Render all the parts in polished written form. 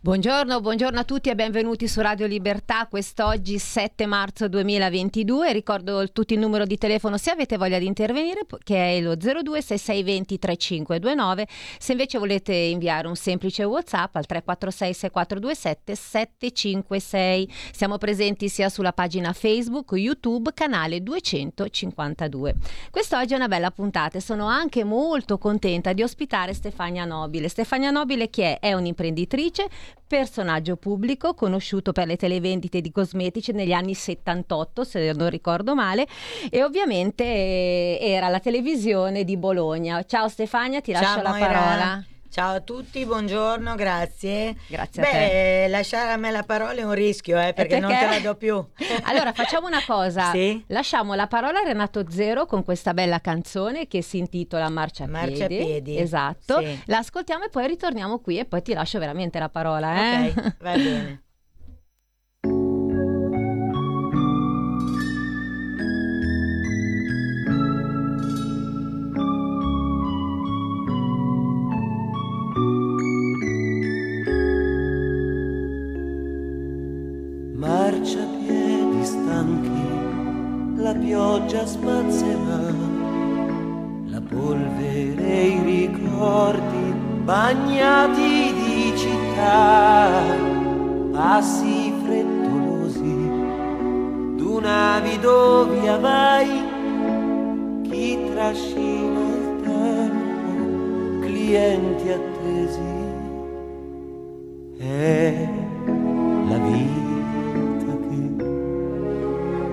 Buongiorno a tutti e benvenuti su Radio Libertà. Quest'oggi 7 marzo 2022, ricordo tutti il numero di telefono se avete voglia di intervenire, che è lo 02 6620 3529. Se invece volete inviare un semplice WhatsApp al 346 6427 756. Siamo presenti sia sulla pagina Facebook, YouTube, canale 252. Quest'oggi è una bella puntata e sono anche molto contenta di ospitare Stefania Nobile, che è un'imprenditrice, personaggio pubblico conosciuto per le televendite di cosmetici negli anni 78, se non ricordo male, e ovviamente era la televisione di Bologna. Ciao Stefania, ti lascio la parola. Ciao a tutti, buongiorno, grazie. Beh, lasciare a me la parola è un rischio, perché non te la do più. Allora facciamo una cosa, sì? Lasciamo la parola a Renato Zero con questa bella canzone che si intitola Marciapiedi. Esatto, sì. La ascoltiamo e poi ritorniamo qui e poi ti lascio veramente la parola. Ok, va bene. Marciapiedi stanchi, la pioggia spazzerà, la polvere e i ricordi bagnati di città, passi frettolosi, d'un avido via vai, chi trascina il tempo, clienti attesi, è la vita.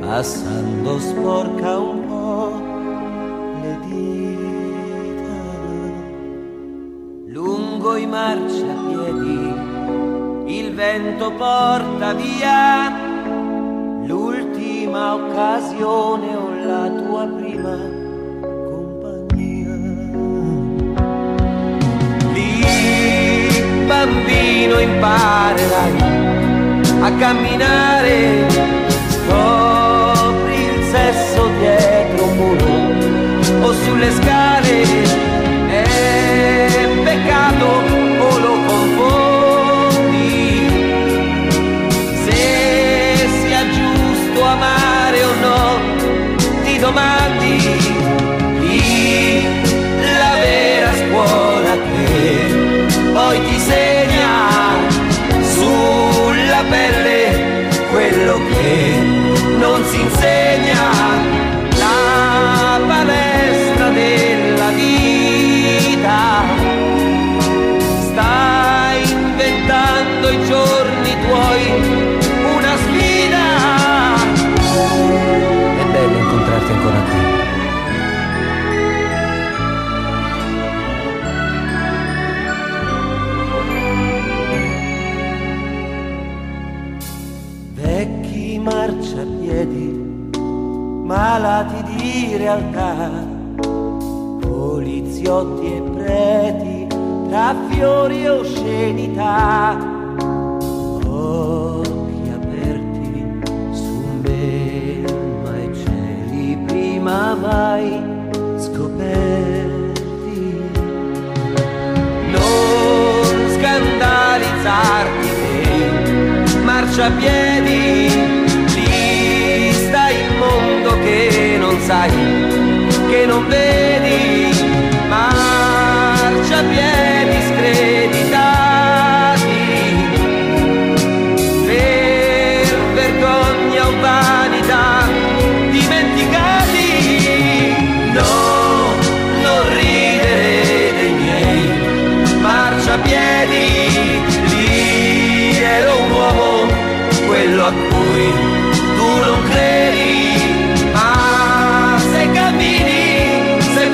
Passando sporca un po' le dita, lungo i marciapiedi il vento porta via l'ultima occasione o la tua prima compagnia. Lì, bambino, imparerai a camminare, sesso dietro un muro o sulle scale, è peccato o lo confondi, se sia giusto amare o no, ti domandi, lì la vera scuola che poi ti segna sulla pelle quello che non si insegna, la palestra della vita sta inventando i giorni tuoi, una sfida. È bello incontrarti ancora qui. Vecchi marciapiedi malati di realtà, poliziotti e preti tra fiori e oscenità, occhi aperti su melma e cieli prima mai scoperti, non scandalizzarti dei marciapiedi, che non sai, che non vedi, marciapiedi screditati, per vergogna o vanità dimenticati, no, non ridere dei miei marciapiedi, lì ero un uomo, quello a cui tu non credi. Cammini, se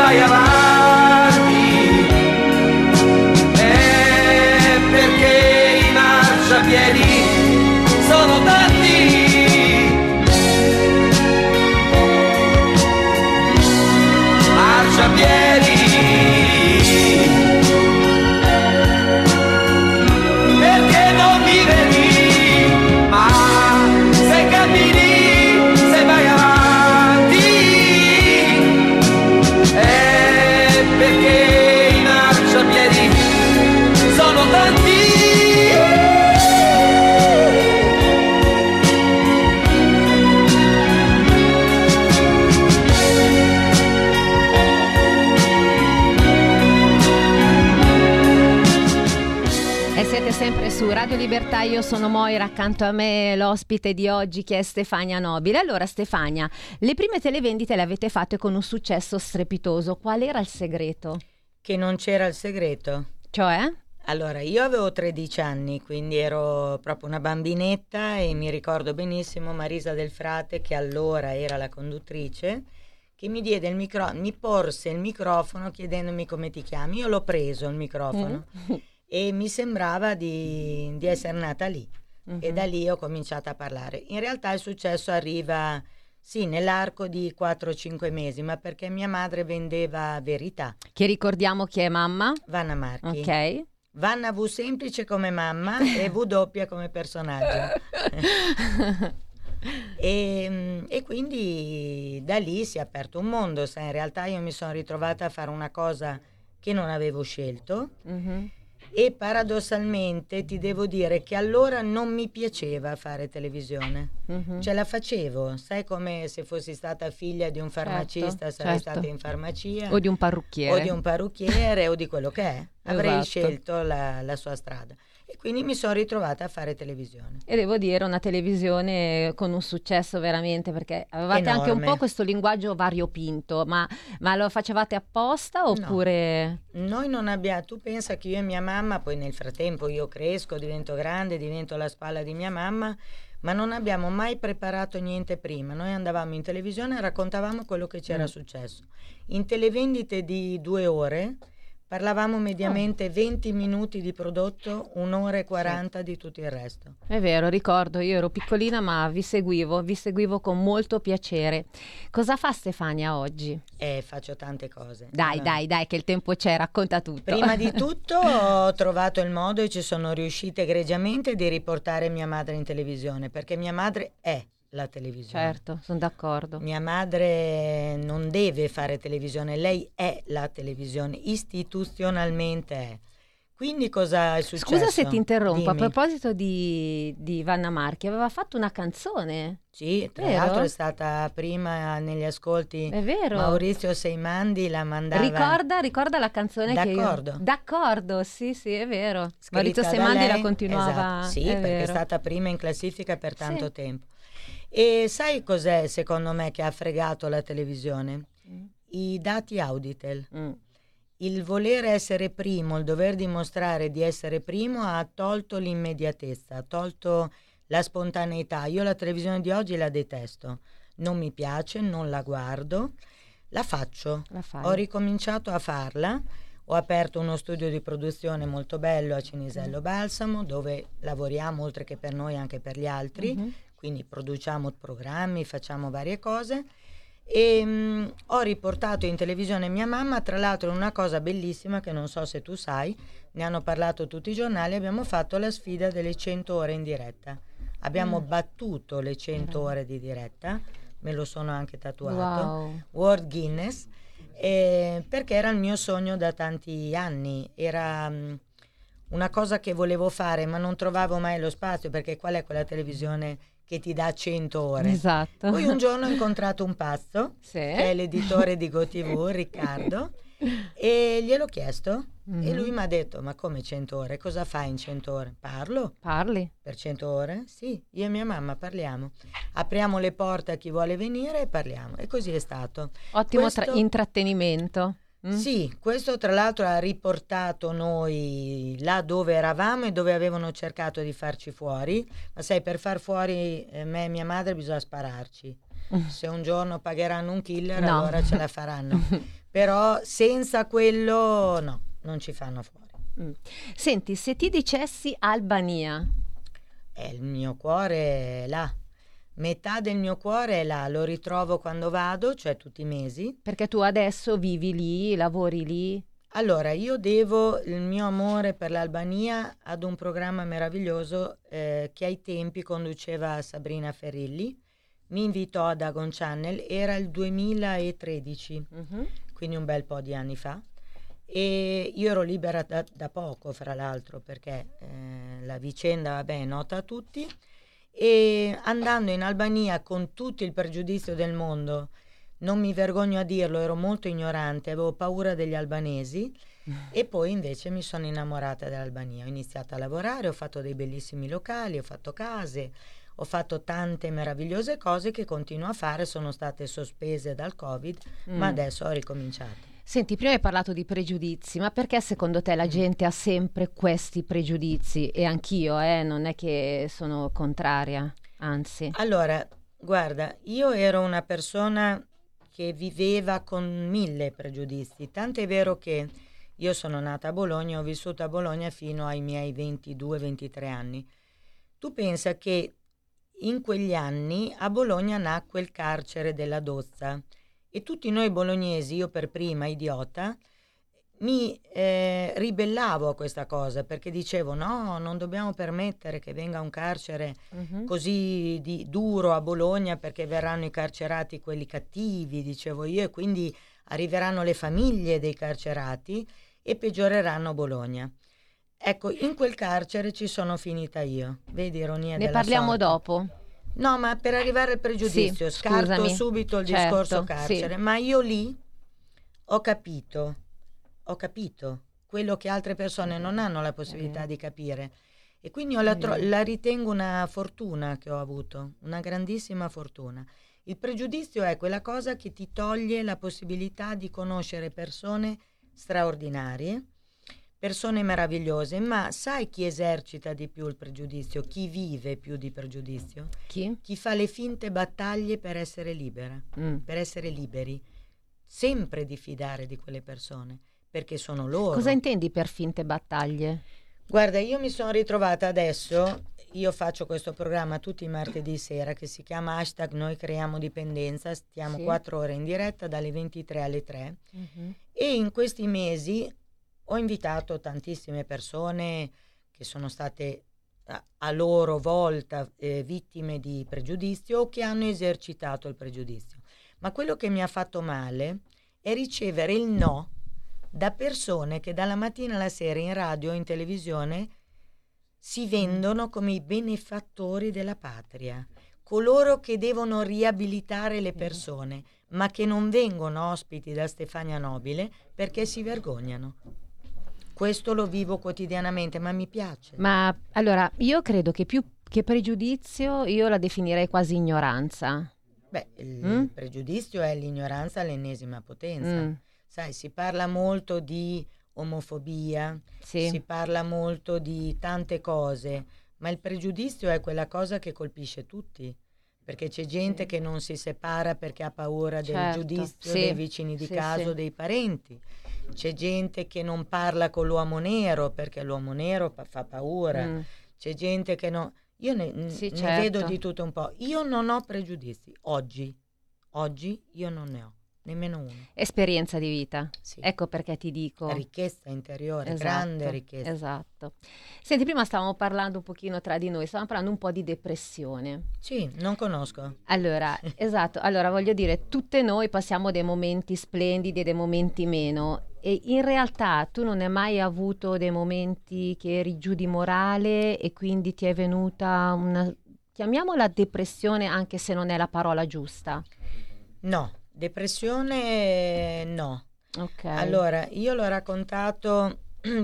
su Radio Libertà, io sono Moira, accanto a me l'ospite di oggi che è Stefania Nobile. Allora Stefania, le prime televendite le avete fatte con un successo strepitoso, qual era il segreto? Che non c'era il segreto. Cioè? Allora, io avevo 13 anni, quindi ero proprio una bambinetta e mi ricordo benissimo Marisa Del Frate, che allora era la conduttrice, che mi diede il mi porse il microfono chiedendomi come ti chiami. Io l'ho preso il microfono e mi sembrava di essere nata lì e da lì ho cominciato a parlare. In realtà il successo arriva sì nell'arco di 4-5 mesi, ma perché mia madre vendeva Verità. Che ricordiamo chi è mamma? Vanna Marchi. Ok. Vanna V semplice come mamma e V doppia come personaggio. E quindi da lì si è aperto un mondo, sai, in realtà io mi sono ritrovata a fare una cosa che non avevo scelto e paradossalmente ti devo dire che allora non mi piaceva fare televisione, ce la facevo, sai, come se fossi stata figlia di un farmacista, certo, sarei stata in farmacia o di un parrucchiere o di quello che è, avrei scelto la sua strada. E quindi mi sono ritrovata a fare televisione. E devo dire, una televisione con un successo veramente, perché avevate enorme, anche un po' questo linguaggio variopinto, ma lo facevate apposta oppure? No. Noi non abbiamo, tu pensa che io e mia mamma, poi nel frattempo io cresco, divento grande, divento la spalla di mia mamma, ma non abbiamo mai preparato niente prima. Noi andavamo in televisione e raccontavamo quello che c'era successo. In televendite di 2 ore... parlavamo mediamente 20 minuti di prodotto, 1 ora e 40 di tutto il resto. È vero, ricordo, io ero piccolina ma vi seguivo con molto piacere. Cosa fa Stefania oggi? Faccio tante cose. Dai, che il tempo c'è, racconta tutto. Prima di tutto ho trovato il modo e ci sono riuscita egregiamente di riportare mia madre in televisione, perché mia madre è la televisione. Certo, sono d'accordo. Mia madre non deve fare televisione, lei è la televisione, istituzionalmente è. Quindi cosa è successo? Scusa se ti interrompo, dimmi. A proposito di Vanna Marchi, aveva fatto una canzone. Sì, tra l'altro è stata prima negli ascolti. È vero. Maurizio Seimandi la mandava. Ricorda la canzone D'accordo. D'accordo, sì, è vero. Scritta Maurizio Seimandi la continuava. Esatto. Sì, perché è stata prima in classifica per tanto tempo. E sai cos'è secondo me che ha fregato la televisione? I dati Auditel. Il volere essere primo, il dover dimostrare di essere primo ha tolto l'immediatezza, ha tolto la spontaneità. Io la televisione di oggi la detesto, non mi piace, non la guardo, la faccio. Ho ricominciato a farla, ho aperto uno studio di produzione molto bello a Cinisello Balsamo, dove lavoriamo oltre che per noi anche per gli altri. Quindi produciamo programmi, facciamo varie cose e ho riportato in televisione mia mamma, tra l'altro una cosa bellissima che non so se tu sai, ne hanno parlato tutti i giornali, abbiamo fatto la sfida delle 100 ore in diretta, abbiamo battuto le 100 ore di diretta, me lo sono anche tatuato, World Guinness, perché era il mio sogno da tanti anni, era... una cosa che volevo fare ma non trovavo mai lo spazio, perché qual è quella televisione che ti dà 100 ore? Esatto. Poi un giorno ho incontrato un pazzo, che è l'editore di GoTV, Riccardo, e gliel'ho chiesto e lui mi ha detto: ma come 100 ore? Cosa fai in 100 ore? Parlo. Parli? Per 100 ore? Sì, io e mia mamma parliamo. Apriamo le porte a chi vuole venire e parliamo. E così è stato. Ottimo intrattenimento. Sì, questo tra l'altro ha riportato noi là dove eravamo e dove avevano cercato di farci fuori, ma sai, per far fuori me e mia madre bisogna spararci, se un giorno pagheranno un killer allora ce la faranno, però senza quello no, non ci fanno fuori. Senti, se ti dicessi Albania? Il mio cuore è là. Metà del mio cuore è là, lo ritrovo quando vado, cioè tutti i mesi. Perché tu adesso vivi lì, lavori lì? Allora, io devo il mio amore per l'Albania ad un programma meraviglioso che ai tempi conduceva Sabrina Ferilli. Mi invitò ad Agon Channel, era il 2013, quindi un bel po' di anni fa. E io ero libera da poco, fra l'altro, perché la vicenda, vabbè, è nota a tutti. E andando in Albania con tutto il pregiudizio del mondo, non mi vergogno a dirlo, ero molto ignorante, avevo paura degli albanesi, E poi invece mi sono innamorata dell'Albania, ho iniziato a lavorare, ho fatto dei bellissimi locali, ho fatto case, ho fatto tante meravigliose cose che continuo a fare, sono state sospese dal Covid, ma adesso ho ricominciato. Senti, prima hai parlato di pregiudizi, ma perché secondo te la gente ha sempre questi pregiudizi? E anch'io, non è che sono contraria, anzi. Allora, guarda, io ero una persona che viveva con mille pregiudizi, tanto è vero che io sono nata a Bologna, ho vissuto a Bologna fino ai miei 22-23 anni. Tu pensa che in quegli anni a Bologna nacque il carcere della Dozza, e tutti noi bolognesi, io per prima, idiota, mi ribellavo a questa cosa, perché dicevo no, non dobbiamo permettere che venga un carcere così duro a Bologna, perché verranno i carcerati quelli cattivi, dicevo io, e quindi arriveranno le famiglie dei carcerati e peggioreranno Bologna. Ecco, in quel carcere ci sono finita io, vedi ironia della sorte. Ne parliamo dopo. No, ma per arrivare al pregiudizio, sì, scarto subito il discorso carcere, sì. Ma io lì ho capito quello che altre persone non hanno la possibilità di capire, e quindi la ritengo una fortuna che ho avuto, una grandissima fortuna. Il pregiudizio è quella cosa che ti toglie la possibilità di conoscere persone straordinarie, persone meravigliose, ma sai chi esercita di più il pregiudizio? Chi vive più di pregiudizio? Chi fa le finte battaglie per essere libera, per essere liberi. Sempre diffidare di quelle persone, perché sono loro. Cosa intendi per finte battaglie? Guarda, io mi sono ritrovata adesso, io faccio questo programma tutti i martedì sera che si chiama hashtag Noi Creiamo Dipendenza, stiamo 4 ore in diretta dalle 23 alle 3 e in questi mesi ho invitato tantissime persone che sono state a loro volta vittime di pregiudizio o che hanno esercitato il pregiudizio. Ma quello che mi ha fatto male è ricevere il no da persone che dalla mattina alla sera in radio o in televisione si vendono come i benefattori della patria, coloro che devono riabilitare le persone, ma che non vengono ospiti da Stefania Nobile perché si vergognano. Questo lo vivo quotidianamente, ma mi piace. Ma allora, io credo che più che pregiudizio io la definirei quasi ignoranza. Beh, il pregiudizio è l'ignoranza all'ennesima potenza. Sai, si parla molto di omofobia, si parla molto di tante cose, ma il pregiudizio è quella cosa che colpisce tutti, perché c'è gente che non si separa perché ha paura del giudizio dei vicini di casa, dei parenti. C'è gente che non parla con l'uomo nero perché l'uomo nero fa paura. C'è gente che no. Io ne vedo di tutto un po'. Io non ho pregiudizi oggi io non ne ho nemmeno uno. Esperienza di vita, ecco perché ti dico ricchezza interiore, grande ricchezza. Esatto. Senti, prima stavamo parlando un pochino tra di noi, stavamo parlando un po' di depressione. Sì, non conosco. Allora, esatto, allora voglio dire, tutte noi passiamo dei momenti splendidi e dei momenti meno, e in realtà tu non hai mai avuto dei momenti che eri giù di morale e quindi ti è venuta una, chiamiamola depressione anche se non è la parola giusta? No. Depressione no. Okay. Allora, io l'ho raccontato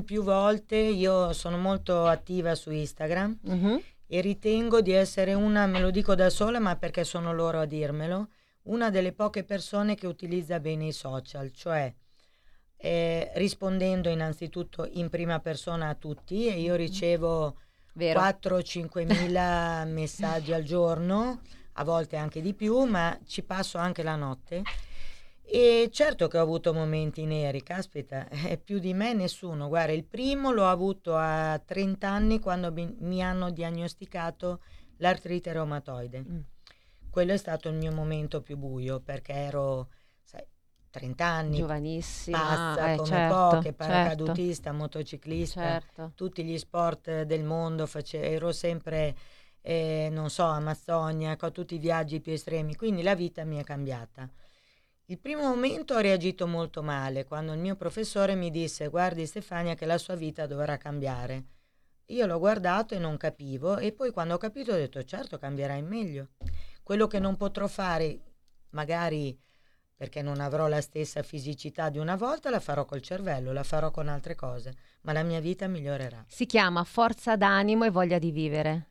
più volte, io sono molto attiva su Instagram e ritengo di essere una, me lo dico da sola ma perché sono loro a dirmelo, una delle poche persone che utilizza bene i social, cioè rispondendo innanzitutto in prima persona a tutti, e io ricevo 4-5 mila messaggi al giorno, a volte anche di più, ma ci passo anche la notte. E certo che ho avuto momenti neri, caspita, più di me nessuno. Guarda, il primo l'ho avuto a 30 anni quando mi hanno diagnosticato l'artrite reumatoide. Quello è stato il mio momento più buio, perché ero 30 anni, giovanissima, pazza come poche, paracadutista, motociclista, tutti gli sport del mondo ero sempre... non so, Amazzonia, con tutti i viaggi più estremi, quindi la vita mi è cambiata. Il primo momento ho reagito molto male quando il mio professore mi disse: guardi Stefania che la sua vita dovrà cambiare. Io l'ho guardato e non capivo, e poi quando ho capito ho detto certo cambierà in meglio. Quello che non potrò fare magari perché non avrò la stessa fisicità di una volta, la farò col cervello, la farò con altre cose, ma la mia vita migliorerà. Si chiama Forza d'animo e voglia di vivere.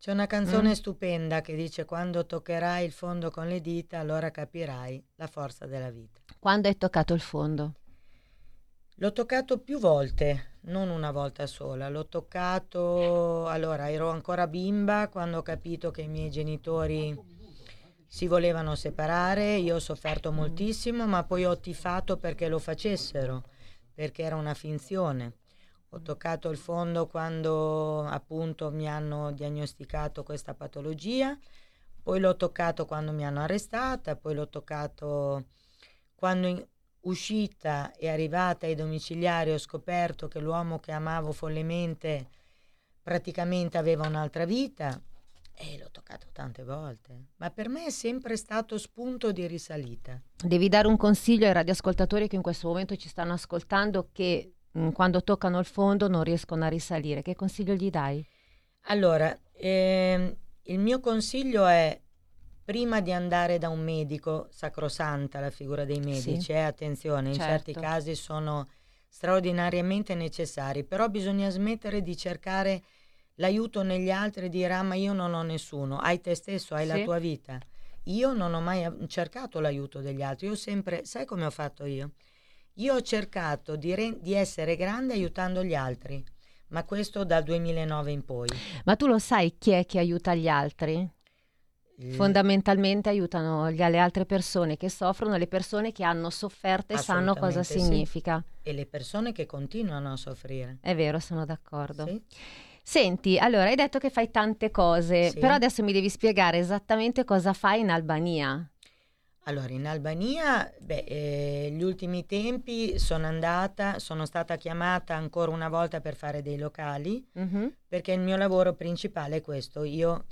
C'è una canzone stupenda che dice: quando toccherai il fondo con le dita, allora capirai la forza della vita. Quando hai toccato il fondo? L'ho toccato più volte, non una volta sola. L'ho toccato, allora ero ancora bimba quando ho capito che i miei genitori si volevano separare. Io ho sofferto moltissimo, ma poi ho tifato perché lo facessero, perché era una finzione. Ho toccato il fondo quando appunto mi hanno diagnosticato questa patologia, poi l'ho toccato quando mi hanno arrestata, poi l'ho toccato quando uscita e arrivata ai domiciliari ho scoperto che l'uomo che amavo follemente praticamente aveva un'altra vita, e l'ho toccato tante volte, ma per me è sempre stato spunto di risalita. Devi dare un consiglio ai radioascoltatori che in questo momento ci stanno ascoltando, che quando toccano il fondo non riescono a risalire. Che consiglio gli dai? Allora, il mio consiglio è, prima di andare da un medico, sacrosanta la figura dei medici, sì. Attenzione, certo. In certi casi sono straordinariamente necessari, però bisogna smettere di cercare l'aiuto negli altri e dire: ah, ma io non ho nessuno. Hai te stesso, hai la tua vita. Io non ho mai cercato l'aiuto degli altri, io sempre, sai come ho fatto io? Io ho cercato di essere grande aiutando gli altri, ma questo dal 2009 in poi. Ma tu lo sai chi è che aiuta gli altri? Fondamentalmente aiutano le altre persone che soffrono, le persone che hanno sofferto e sanno cosa significa. E le persone che continuano a soffrire. È vero, sono d'accordo. Sì. Senti, allora hai detto che fai tante cose, però adesso mi devi spiegare esattamente cosa fai in Albania. Allora, in Albania, gli ultimi tempi sono stata chiamata ancora una volta per fare dei locali, perché il mio lavoro principale è questo. Io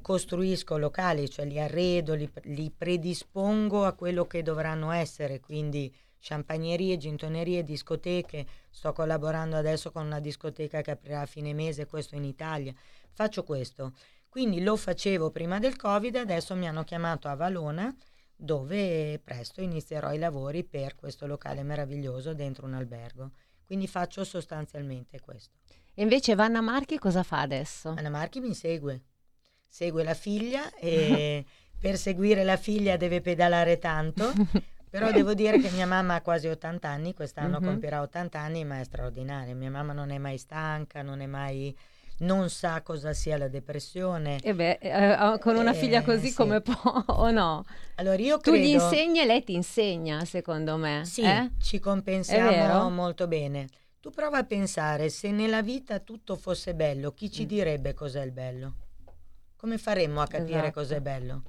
costruisco locali, cioè li arredo, li predispongo a quello che dovranno essere, quindi champagnerie, gintonerie, discoteche. Sto collaborando adesso con una discoteca che aprirà a fine mese, questo in Italia. Faccio questo. Quindi lo facevo prima del Covid, adesso mi hanno chiamato a Valona, dove presto inizierò i lavori per questo locale meraviglioso dentro un albergo. Quindi faccio sostanzialmente questo. E invece Vanna Marchi cosa fa adesso? Vanna Marchi mi segue la figlia, e per seguire la figlia deve pedalare tanto, però devo dire che mia mamma ha quasi 80 anni, quest'anno compirà 80 anni, ma è straordinaria. Mia mamma non è mai stanca, non sa cosa sia la depressione. Con una figlia così come può o no? Allora io credo... Tu gli insegni e lei ti insegna, secondo me. Sì, ci compensiamo molto bene. Tu prova a pensare, se nella vita tutto fosse bello, chi ci direbbe cos'è il bello? Come faremmo a capire cos'è bello?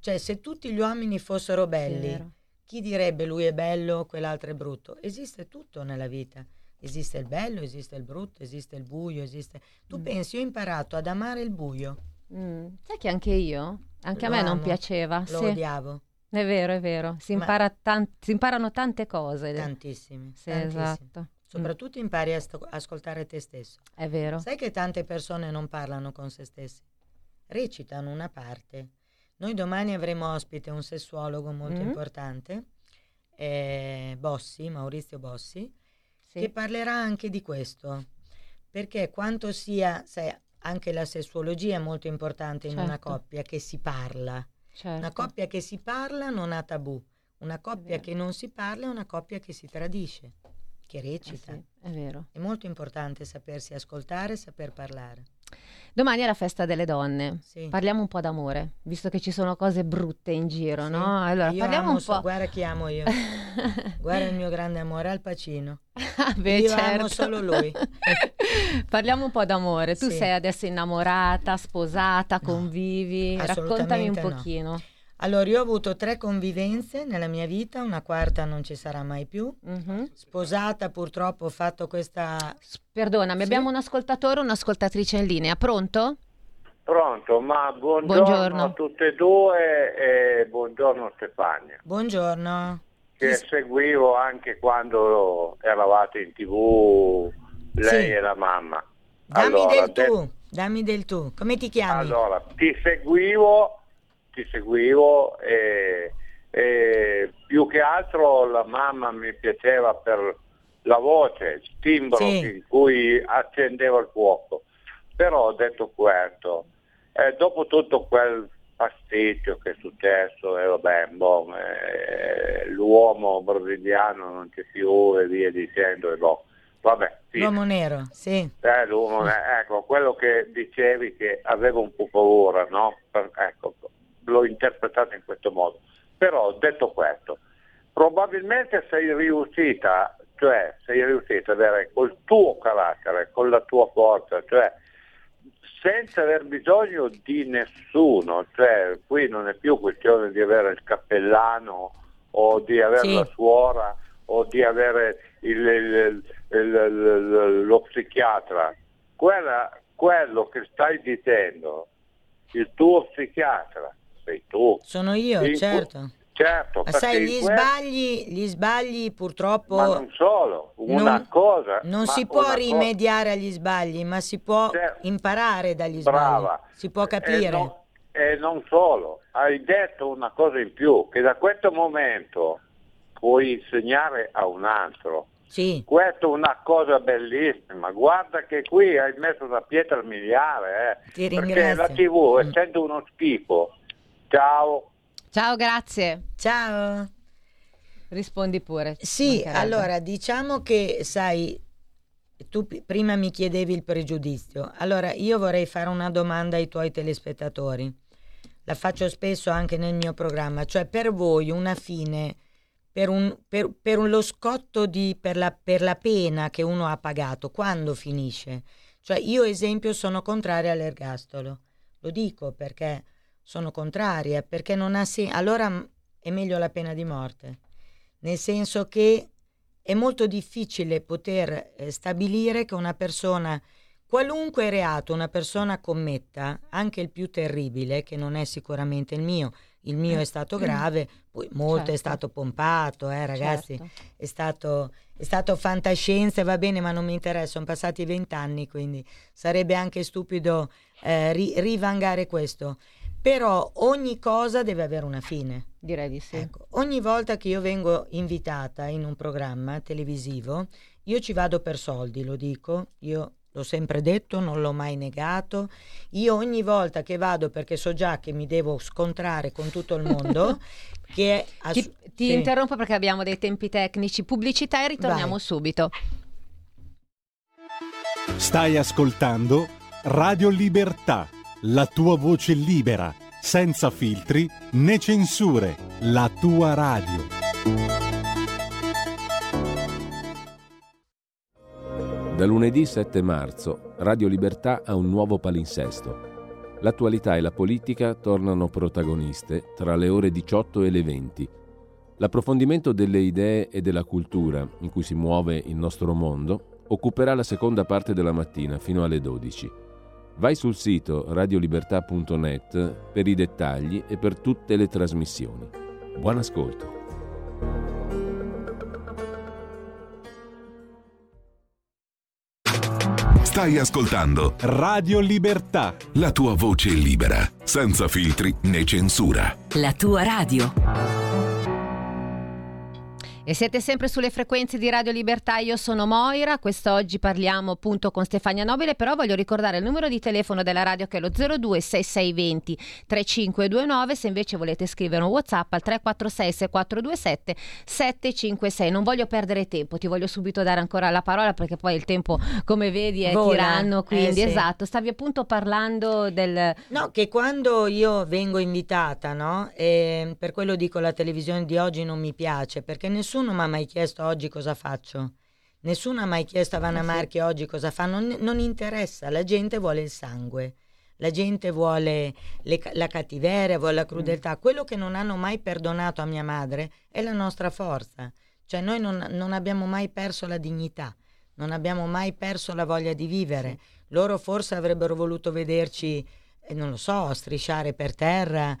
Cioè, se tutti gli uomini fossero belli, chi direbbe lui è bello, quell'altro è brutto? Esiste tutto nella vita. Esiste il bello, esiste il brutto, esiste il buio, esiste... Tu pensi, ho imparato ad amare il buio. Sai che anche io? Anche a me non piaceva. Lo odiavo. È vero. Si imparano tante cose. Tantissime. Sì, tantissime. Esatto. Soprattutto impari a ascoltare te stesso. È vero. Sai che tante persone non parlano con se stessi? Recitano una parte. Noi domani avremo ospite un sessuologo molto importante, Maurizio Bossi, che parlerà anche di questo, perché quanto sia, sai, anche la sessuologia è molto importante in una coppia che si parla. Certo. Una coppia che si parla non ha tabù, una coppia che non si parla è una coppia che si tradisce, che recita. È vero. È molto importante sapersi ascoltare, saper parlare. Domani è la festa delle donne, parliamo un po' d'amore, visto che ci sono cose brutte in giro, no? Allora, io parliamo un po'. Guarda chi amo io, guarda il mio grande amore, Al Pacino. Io amo solo lui. Parliamo un po' d'amore, tu sei adesso innamorata, sposata, convivi, raccontami un pochino. No. Allora, io ho avuto 3 convivenze nella mia vita, una quarta non ci sarà mai più. Sposata, purtroppo ho fatto questa... Perdonami, abbiamo un ascoltatore e un'ascoltatrice in linea. Pronto? Pronto, ma buongiorno a tutte e due e buongiorno Stefania. Buongiorno. Che seguivo anche quando eravate in TV, lei e la mamma. Dammi del tu, come ti chiami? Allora, ti seguivo e l'altro la mamma mi piaceva per la voce, il timbro in cui accendeva il fuoco. Però ho detto questo, dopo tutto quel pasticcio che è successo, e vabbè, boh, l'uomo brasiliano non c'è più e via dicendo, e boh, vabbè. Fine. L'uomo nero, sì. L'uomo nero, ecco, quello che dicevi che avevo un po' paura, no? Ecco, l'ho interpretato in questo modo. Però ho detto questo, probabilmente sei riuscita ad avere col tuo carattere, con la tua forza, cioè senza aver bisogno di nessuno, cioè qui non è più questione di avere il cappellano o di avere la suora o di avere lo psichiatra. Quello che stai dicendo, il tuo psichiatra sei tu. Sono io, certo. Ma sai, gli sbagli purtroppo, ma non solo, non si può rimediare agli sbagli, ma si può imparare dagli sbagli, si può capire. E non solo, hai detto una cosa in più, che da questo momento puoi insegnare a un altro. Sì. Questa è una cosa bellissima, guarda che qui hai messo una pietra al miliare, ti ringrazio. Perché la TV, essendo uno schifo. Ciao, grazie. Ciao. Rispondi pure. Sì, allora diciamo che, sai, tu prima mi chiedevi il pregiudizio. Allora io vorrei fare una domanda ai tuoi telespettatori. La faccio spesso anche nel mio programma, cioè per voi una fine per lo scotto per la pena che uno ha pagato, quando finisce? Cioè io esempio sono contraria all'ergastolo. Lo dico perché sono contraria, perché non ha senso. Allora è meglio la pena di morte, nel senso che è molto difficile poter stabilire che una persona, qualunque reato una persona commetta, anche il più terribile, che non è sicuramente il mio è stato grave, poi molto certo. È stato pompato, ragazzi, certo. È stato fantascienza, va bene, ma non mi interessa, sono passati 20 anni, quindi sarebbe anche stupido rivangare questo. Però ogni cosa deve avere una fine. Direi di sì. Ecco, ogni volta che io vengo invitata in un programma televisivo, io ci vado per soldi, lo dico, io l'ho sempre detto, non l'ho mai negato. Io ogni volta che vado, perché so già che mi devo scontrare con tutto il mondo, che ti interrompo perché abbiamo dei tempi tecnici, pubblicità e ritorniamo subito. Stai ascoltando Radio Libertà. La tua voce libera, senza filtri né censure, la tua radio. Da lunedì 7 marzo, Radio Libertà ha un nuovo palinsesto. L'attualità e la politica tornano protagoniste tra le ore 18 e le 20. L'approfondimento delle idee e della cultura in cui si muove il nostro mondo occuperà la seconda parte della mattina fino alle 12. Vai sul sito radiolibertà.net per i dettagli e per tutte le trasmissioni. Buon ascolto. Stai ascoltando Radio Libertà, la tua voce libera, senza filtri né censura. La tua radio. E siete sempre sulle frequenze di Radio Libertà, io sono Moira, quest'oggi parliamo appunto con Stefania Nobile, però voglio ricordare il numero di telefono della radio che è lo 02 6620 3529, se invece volete scrivere un WhatsApp al 346 6427 756. Non voglio perdere tempo, ti voglio subito dare ancora la parola perché poi il tempo, come vedi, è tiranno, quindi sì. Esatto, stavi appunto parlando del... No, che quando io vengo invitata, no? E per quello dico la televisione di oggi non mi piace, perché nessuno mi ha mai chiesto oggi cosa faccio, nessuno ha mai chiesto a Vanna Marchi oggi cosa fa, non interessa, la gente vuole il sangue, la gente vuole la cattiveria, vuole la crudeltà, quello che non hanno mai perdonato a mia madre è la nostra forza, cioè noi non abbiamo mai perso la dignità, non abbiamo mai perso la voglia di vivere, loro forse avrebbero voluto vederci, non lo so, strisciare per terra,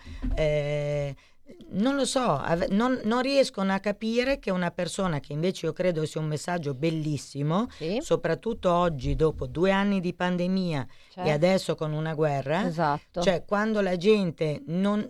non lo so, non riescono a capire che una persona che invece io credo sia un messaggio bellissimo, soprattutto oggi dopo 2 anni di pandemia e adesso con una guerra, esatto. Cioè quando la gente non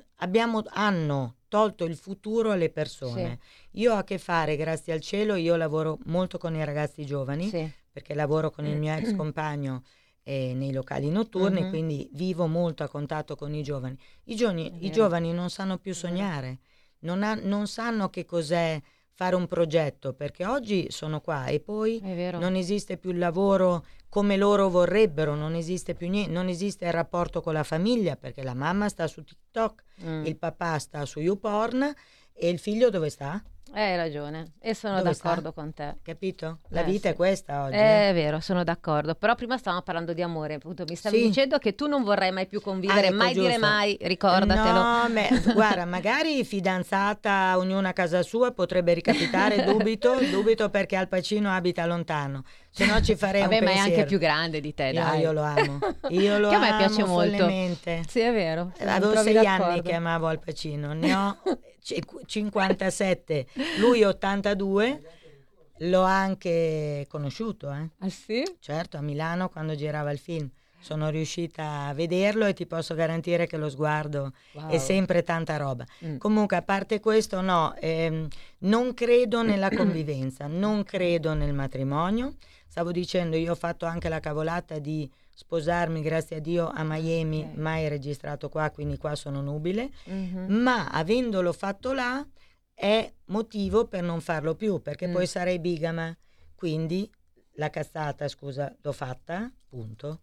hanno tolto il futuro alle persone. Sì. Io ho a che fare, grazie al cielo, io lavoro molto con i ragazzi giovani, sì, perché lavoro con il mio ex compagno nei locali notturni, uh-huh, quindi vivo molto a contatto con i giovani. I giovani non sanno più sognare, non sanno che cos'è fare un progetto, perché oggi sono qua e poi non esiste più il lavoro come loro vorrebbero, non esiste più niente, non esiste il rapporto con la famiglia, perché la mamma sta su TikTok, il papà sta su YouPorn, e il figlio dove sta? Hai ragione, e sono dove d'accordo sta? Con te. Capito? La vita è questa oggi. È vero, sono d'accordo, però prima stavamo parlando di amore, appunto mi stavi dicendo che tu non vorrai mai più convivere, ecco, mai dire mai, ricordatelo. No, guarda, magari fidanzata, ognuno a casa sua, potrebbe ricapitare, dubito perché Al Pacino abita lontano. Se no ci farei un pensiero. Ma è anche più grande di te, dai. Io lo amo. Io lo amo. Che a me piace follemente. Molto. Sì, è vero. Avevo 6 anni che amavo Al Pacino, ne ho 57, lui 82. L'ho anche conosciuto, eh? Ah, sì? Certo, a Milano quando girava il film. Sono riuscita a vederlo e ti posso garantire che lo sguardo è sempre tanta roba. Comunque, a parte questo, no, non credo nella convivenza, non credo nel matrimonio. Stavo dicendo, io ho fatto anche la cavolata di sposarmi, grazie a Dio, a Miami, mai registrato qua, quindi qua sono nubile, ma avendolo fatto là è motivo per non farlo più, perché poi sarei bigama. Quindi la cazzata, scusa, l'ho fatta, punto.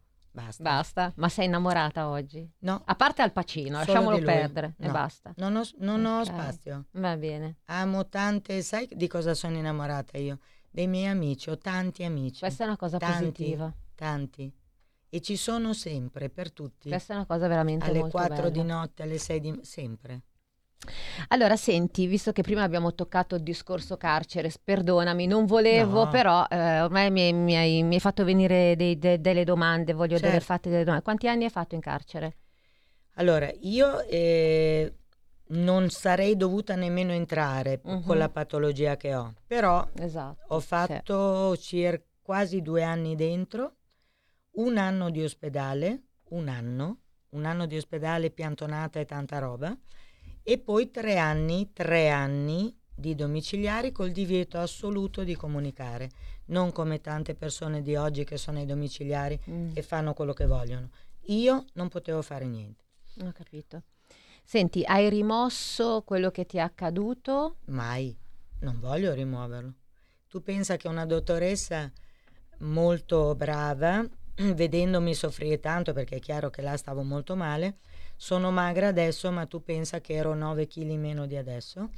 Basta. Ma sei innamorata oggi? No. A parte Al Pacino, lasciamolo perdere, no, e basta. Non ho spazio. Va bene. Amo tante, sai di cosa sono innamorata io? Dei miei amici, ho tanti amici. Questa è una cosa positiva. Tanti. E ci sono sempre, per tutti. Questa è una cosa veramente alle molto bella. Alle 4 di notte, alle 6 di... sempre. Allora senti, visto che prima abbiamo toccato il discorso carcere, perdonami, non volevo, però ormai mi hai fatto venire delle domande, voglio fatte delle domande. Quanti anni hai fatto in carcere? Allora, io non sarei dovuta nemmeno entrare con la patologia che ho, però ho fatto circa quasi 2 anni dentro, 1 anno di ospedale, un anno di ospedale, piantonata e tanta roba. E poi 3 anni di domiciliari col divieto assoluto di comunicare, non come tante persone di oggi che sono ai domiciliari e fanno quello che vogliono. Io non potevo fare niente. Ho capito. Senti, hai rimosso quello che ti è accaduto? Mai, non voglio rimuoverlo. Tu pensa che una dottoressa molto brava, vedendomi soffrire tanto, perché è chiaro che là stavo molto male, sono magra adesso, ma tu pensa che ero 9 kg meno di adesso,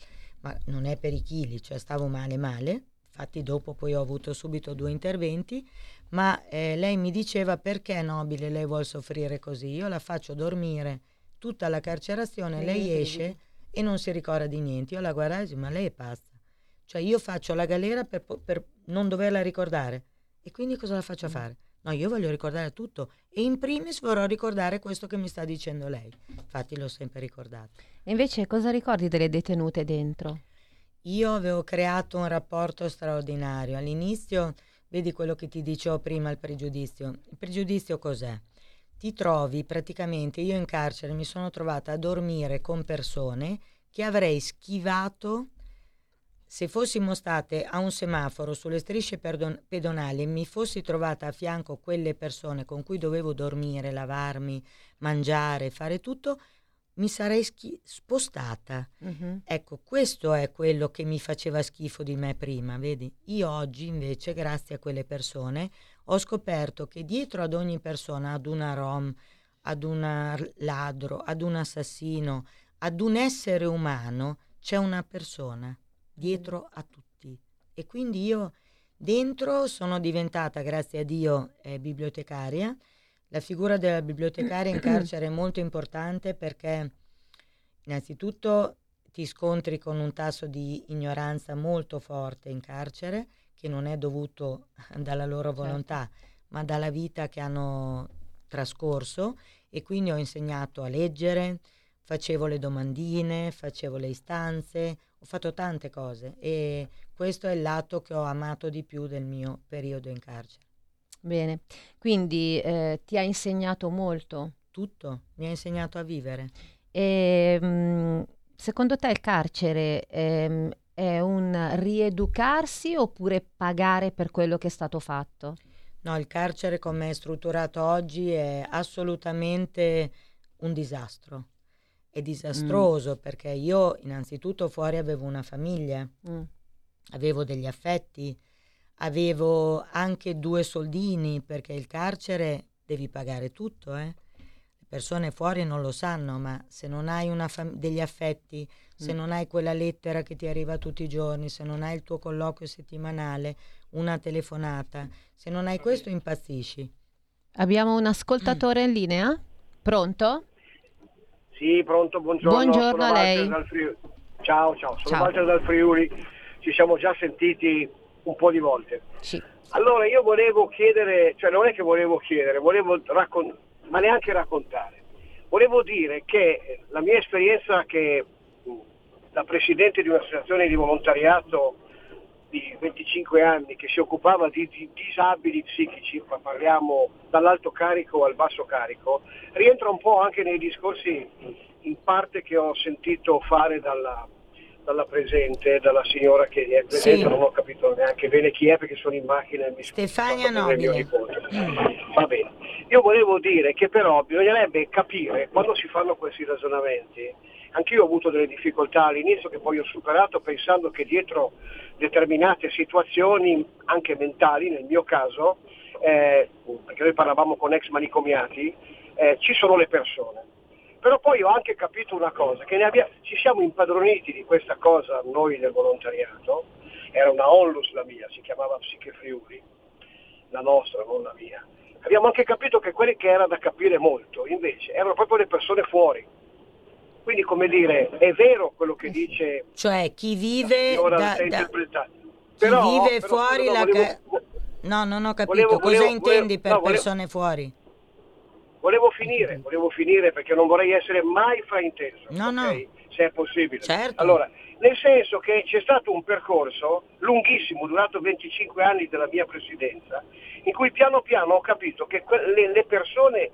ma non è per i chili, cioè stavo male, infatti dopo poi ho avuto subito 2 interventi, ma lei mi diceva: perché Nobile lei vuol soffrire così? Io la faccio dormire tutta la carcerazione, lei esce e non si ricorda di niente. Io la guardavo e dico: ma lei è pazza, cioè io faccio la galera per non doverla ricordare, e quindi cosa la faccio fare? No, io voglio ricordare tutto, e in primis vorrò ricordare questo che mi sta dicendo lei. Infatti l'ho sempre ricordato. E invece cosa ricordi delle detenute dentro? Io avevo creato un rapporto straordinario. All'inizio, vedi quello che ti dicevo prima, il pregiudizio. Il pregiudizio cos'è? Ti trovi praticamente, io in carcere mi sono trovata a dormire con persone che avrei schivato se fossimo state a un semaforo sulle strisce pedonali, e mi fossi trovata a fianco quelle persone con cui dovevo dormire, lavarmi, mangiare, fare tutto, mi sarei spostata. Ecco, questo è quello che mi faceva schifo di me prima, vedi? Io oggi invece, grazie a quelle persone, ho scoperto che dietro ad ogni persona, ad una rom, ad un ladro, ad un assassino, ad un essere umano, c'è una persona dietro a tutti. E quindi io dentro sono diventata, grazie a Dio, bibliotecaria. La figura della bibliotecaria in carcere è molto importante, perché innanzitutto ti scontri con un tasso di ignoranza molto forte in carcere, che non è dovuto dalla loro volontà, ma dalla vita che hanno trascorso, e quindi ho insegnato a leggere, facevo le domandine, facevo le istanze, ho fatto tante cose, e questo è il lato che ho amato di più del mio periodo in carcere. Bene, quindi ti ha insegnato molto? Tutto, mi ha insegnato a vivere. E, Secondo te il carcere è un rieducarsi oppure pagare per quello che è stato fatto? No, il carcere come è strutturato oggi è assolutamente un disastro. È disastroso perché io innanzitutto fuori avevo una famiglia, avevo degli affetti, avevo anche 2 soldini, perché il carcere devi pagare tutto, eh? Le persone fuori non lo sanno, ma se non hai degli affetti, se non hai quella lettera che ti arriva tutti i giorni, se non hai il tuo colloquio settimanale, una telefonata, se non hai questo impazzisci. Abbiamo un ascoltatore in linea? Pronto? Sì, pronto, buongiorno. Buongiorno a lei. Ciao, sono Walter dal Friuli, ci siamo già sentiti un po' di volte. Sì. Allora io volevo chiedere, cioè non è che volevo chiedere, ma neanche raccontare. Volevo dire che la mia esperienza che da presidente di un'associazione di volontariato di 25 anni che si occupava di disabili psichici, ma parliamo dall'alto carico al basso carico, rientra un po' anche nei discorsi in parte che ho sentito fare dalla signora che è presente, sì. Non ho capito neanche bene chi è perché sono in macchina e mi scuso. Stefania Nobile. Va bene. Io volevo dire che però bisognerebbe capire quando si fanno questi ragionamenti. Anch'io ho avuto delle difficoltà all'inizio che poi ho superato pensando che dietro determinate situazioni, anche mentali nel mio caso, perché noi parlavamo con ex manicomiati, ci sono le persone. Però poi ho anche capito una cosa, che ci siamo impadroniti di questa cosa noi del volontariato, era una onlus la mia, si chiamava Psiche Friuli, la nostra, non la mia. Abbiamo anche capito che quelli che era da capire molto, invece, erano proprio le persone fuori. Quindi, come dire, è vero quello che dice... Cioè, chi vive... No, non ho capito. Cosa intendi per persone fuori? Volevo finire perché non vorrei essere mai frainteso, no. Se è possibile. Certo. Allora, nel senso che c'è stato un percorso lunghissimo, durato 25 anni della mia presidenza, in cui piano piano ho capito che le persone...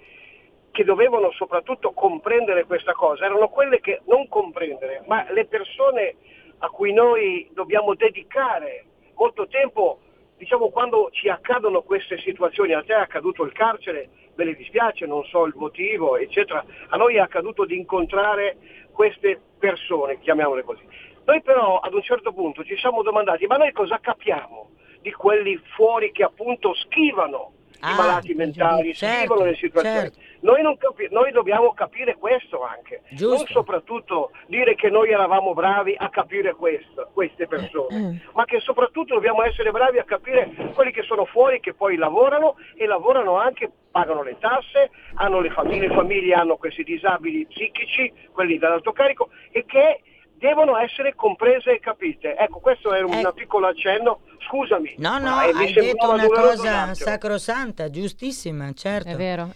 che dovevano soprattutto comprendere questa cosa, erano quelle che non comprendere, ma le persone a cui noi dobbiamo dedicare molto tempo, diciamo quando ci accadono queste situazioni, a te è accaduto il carcere, me ne dispiace, non so il motivo, eccetera, a noi è accaduto di incontrare queste persone, chiamiamole così. Noi però ad un certo punto ci siamo domandati, ma noi cosa capiamo di quelli fuori che appunto schivano i malati mentali, scrivono le situazioni. Certo. Noi dobbiamo capire questo anche. Giusto. Non soprattutto dire che noi eravamo bravi a capire queste persone, ma che soprattutto dobbiamo essere bravi a capire quelli che sono fuori, che poi lavorano e lavorano anche, pagano le tasse, hanno le famiglie hanno questi disabili psichici, quelli dall'alto carico, e che devono essere comprese e capite. Ecco, questo era un piccolo accenno, scusami. No, hai detto una cosa sacrosanta, giustissima, certo. È vero.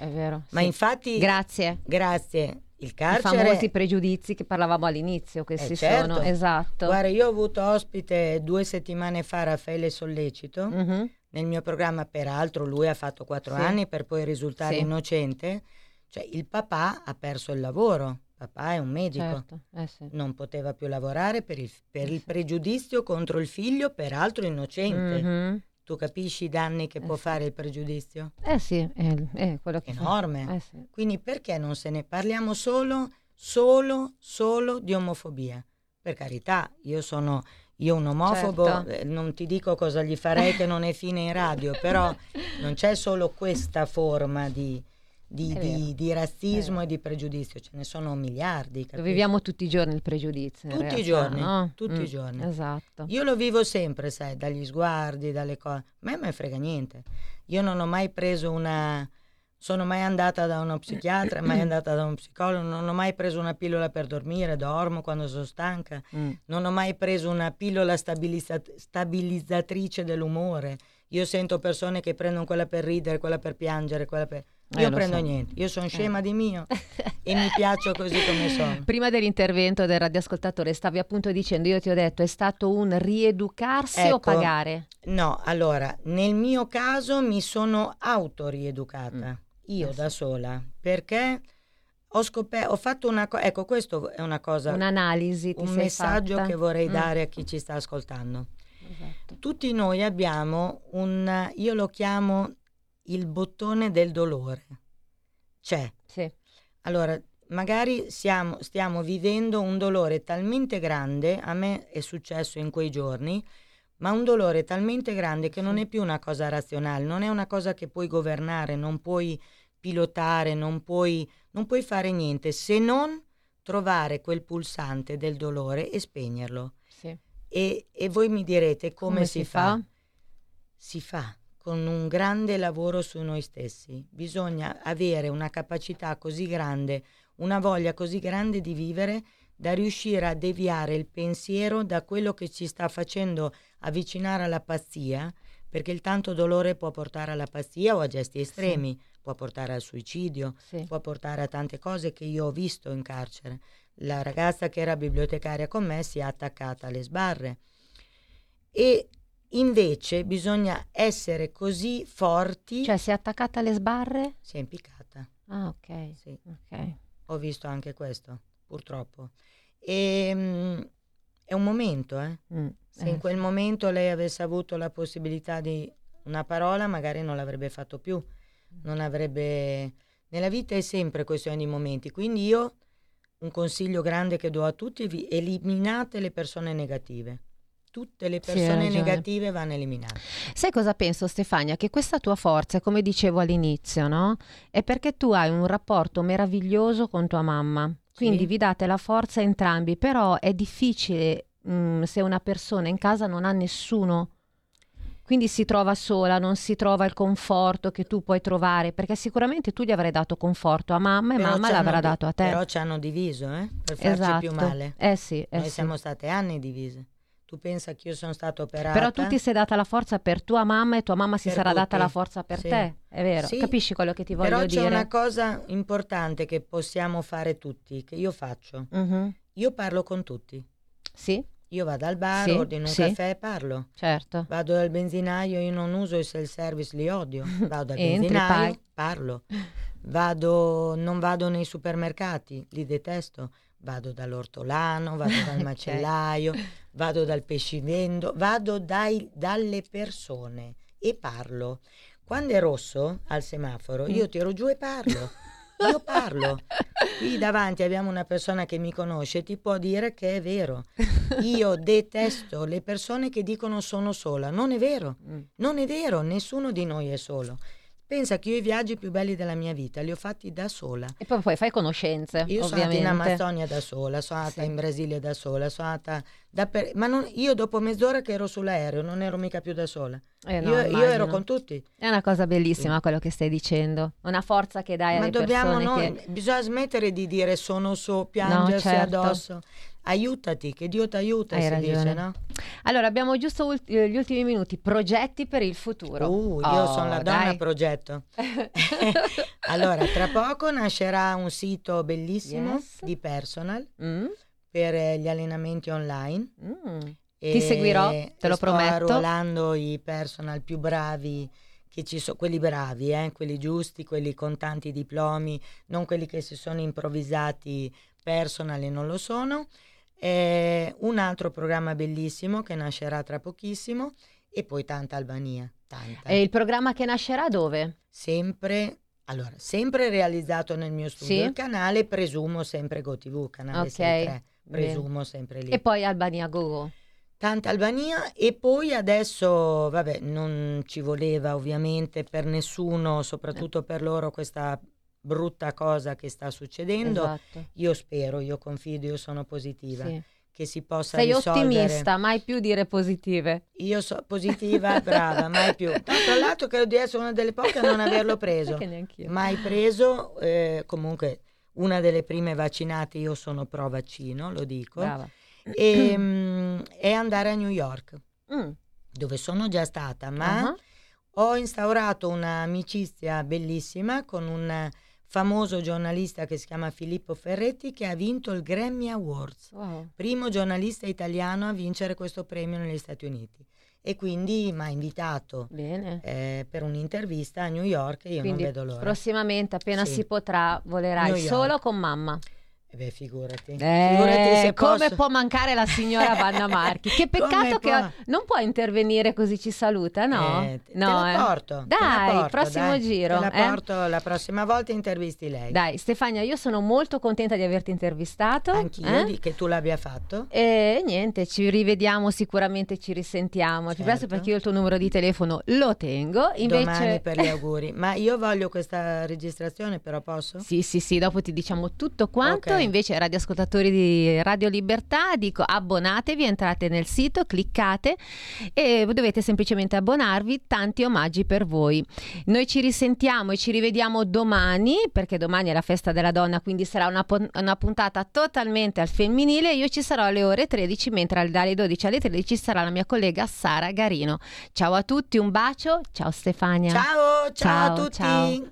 Ma sì. Infatti... Grazie. Il carcere... I famosi pregiudizi che parlavamo all'inizio, che si certo. sono... Esatto. Guarda, io ho avuto ospite 2 settimane fa Raffaele Sollecito, nel mio programma, peraltro lui ha fatto 4 anni per poi risultare innocente. Cioè, il papà ha perso il lavoro. Papà è un medico, certo, non poteva più lavorare per il pregiudizio contro il figlio, peraltro innocente. Tu capisci i danni che può fare il pregiudizio? È quello che enorme fa. Quindi perché non se ne parliamo solo di omofobia? Per carità, io un omofobo, certo. Non ti dico cosa gli farei che non è fine in radio, però non c'è solo questa forma di razzismo e di pregiudizio, ce ne sono miliardi. Lo viviamo tutti i giorni il pregiudizio. Tutti i giorni. Esatto. Io lo vivo sempre, sai, dagli sguardi, dalle cose. A me non me frega niente. Io non ho mai preso sono mai andata da uno psichiatra, mai andata da uno psicologo, non ho mai preso una pillola per dormire, dormo quando sono stanca, non ho mai preso una pillola stabilizzatrice dell'umore. Io sento persone che prendono quella per ridere, quella per piangere, quella per... Io prendo niente, io sono scema di mio e mi piaccio così come sono. Prima dell'intervento del radioascoltatore stavi appunto dicendo, io ti ho detto, è stato un rieducarsi o pagare? No, allora, nel mio caso mi sono autorieducata, da sola, perché ho fatto una cosa, ecco, questo è una cosa, un'analisi, un messaggio fatta, che vorrei dare a chi ci sta ascoltando. Esatto. Tutti noi abbiamo io lo chiamo il bottone del dolore. C'è. Sì. Allora, magari stiamo vivendo un dolore talmente grande, a me è successo in quei giorni, ma un dolore talmente grande che non è più una cosa razionale, non è una cosa che puoi governare, non puoi pilotare, non puoi fare niente se non trovare quel pulsante del dolore e spegnerlo. Sì. E voi mi direte come si fa? Si fa con un grande lavoro su noi stessi. Bisogna avere una capacità così grande, una voglia così grande di vivere, da riuscire a deviare il pensiero da quello che ci sta facendo avvicinare alla pazzia, perché il tanto dolore può portare alla pazzia o a gesti estremi, sì, può portare al suicidio, sì, può portare a tante cose che io ho visto in carcere. La ragazza che era bibliotecaria con me si è attaccata alle sbarre. E invece bisogna essere così forti. Cioè, si è attaccata alle sbarre? Si è impiccata. Ah, ok. Sì. Okay. Ho visto anche questo, purtroppo. E è un momento, se in quel momento lei avesse avuto la possibilità di una parola, magari non l'avrebbe fatto più, non avrebbe. Nella vita è sempre questione di momenti, quindi io un consiglio grande che do a tutti: vi eliminate le persone negative. Tutte le persone negative vanno eliminate. Sai cosa penso, Stefania? Che questa tua forza, come dicevo all'inizio, no? È perché tu hai un rapporto meraviglioso con tua mamma. Quindi vi date la forza entrambi, però è difficile se una persona in casa non ha nessuno. Quindi si trova sola, non si trova il conforto che tu puoi trovare, perché sicuramente tu gli avrai dato conforto a mamma e però mamma l'avrà dato a te. Però ci hanno diviso, per farci più male. Noi siamo state anni divise. Tu pensa che io sono stata operata. Però tu ti sei data la forza per tua mamma e tua mamma si sarà data la forza per te, è vero? Sì. Capisci quello che ti voglio dire? Però c'è una cosa importante che possiamo fare tutti, che io faccio. Uh-huh. Io parlo con tutti. Sì. Io vado al bar, ordino un caffè e parlo. Certo. Vado dal benzinaio, io non uso i self-service, li odio. Vado al benzinaio, parlo. Non vado nei supermercati, li detesto. Vado dall'ortolano, vado dal macellaio, vado dal pescivendo, vado dalle persone e parlo. Quando è rosso al semaforo io tiro giù e parlo. Io parlo. Qui davanti abbiamo una persona che mi conosce, ti può dire che è vero. Io detesto le persone che dicono sono sola. Non è vero. Non è vero, nessuno di noi è solo. Pensa che io i viaggi più belli della mia vita li ho fatti da sola. E poi fai conoscenze, ovviamente. Io sono andata in Amazzonia da sola, sono andata in Brasile da sola, sono andata ma io dopo mezz'ora che ero sull'aereo non ero mica più da sola. No, io ero con tutti. È una cosa bellissima quello che stai dicendo. Una forza che dai alle persone. Ma bisogna smettere di dire sono piangersi addosso. Aiutati, che Dio ti aiuta, si dice, no? Allora, abbiamo giusto gli ultimi minuti. Progetti per il futuro. Io sono la donna progetto. Allora, tra poco nascerà un sito bellissimo di personal per gli allenamenti online. Ti seguirò, te lo prometto. Sto arruolando i personal più bravi che ci sono, quelli bravi, quelli giusti, quelli con tanti diplomi, non quelli che si sono improvvisati personal e non lo sono. Un altro programma bellissimo che nascerà tra pochissimo e poi tanta Albania, tanta. E il programma che nascerà dove? Sempre realizzato nel mio studio, il canale presumo sempre GoTV, canale 63, presumo sempre lì. E poi Albania Go. Tanta Albania e poi adesso, non ci voleva ovviamente per nessuno, soprattutto per loro questa brutta cosa che sta succedendo. Esatto. Io spero, io confido, io sono positiva che si possa risolvere. Sei ottimista, mai più dire positive. Io sono positiva, brava, mai più. Tra l'altro credo di essere una delle poche a non averlo preso. Mai preso, comunque una delle prime vaccinate, io sono pro vaccino, lo dico. Brava. E è andare a New York, dove sono già stata, ma ho instaurato un'amicizia bellissima con un famoso giornalista che si chiama Filippo Ferretti, che ha vinto il Grammy Awards, wow, primo giornalista italiano a vincere questo premio negli Stati Uniti. E quindi mi ha invitato per un'intervista a New York, e io quindi non vedo l'ora. Prossimamente, appena si potrà, volerai solo con mamma. E beh, figurati se come posso. Può mancare la signora Vanna Marchi. Che peccato che non può intervenire così ci saluta, no? No, te la porto. Dai, prossimo giro. Te la porto la prossima volta, intervisti lei. Dai, Stefania, io sono molto contenta di averti intervistato. Anch'io, che tu l'abbia fatto. E niente, ci rivediamo sicuramente, ci risentiamo. Certo. Ti piace, perché io il tuo numero di telefono lo tengo. Invece... domani per gli auguri. Ma io voglio questa registrazione, però posso? Sì, dopo ti diciamo tutto quanto. Okay. Invece radioascoltatori di Radio Libertà, dico, abbonatevi, entrate nel sito, cliccate e dovete semplicemente abbonarvi, tanti omaggi per voi. Noi ci risentiamo e ci rivediamo domani, perché domani è la festa della donna, quindi sarà una puntata totalmente al femminile. Io ci sarò alle ore 13, mentre dalle 12 alle 13 sarà la mia collega Sara Garino. Ciao a tutti, un bacio, ciao Stefania. Ciao a tutti. Ciao.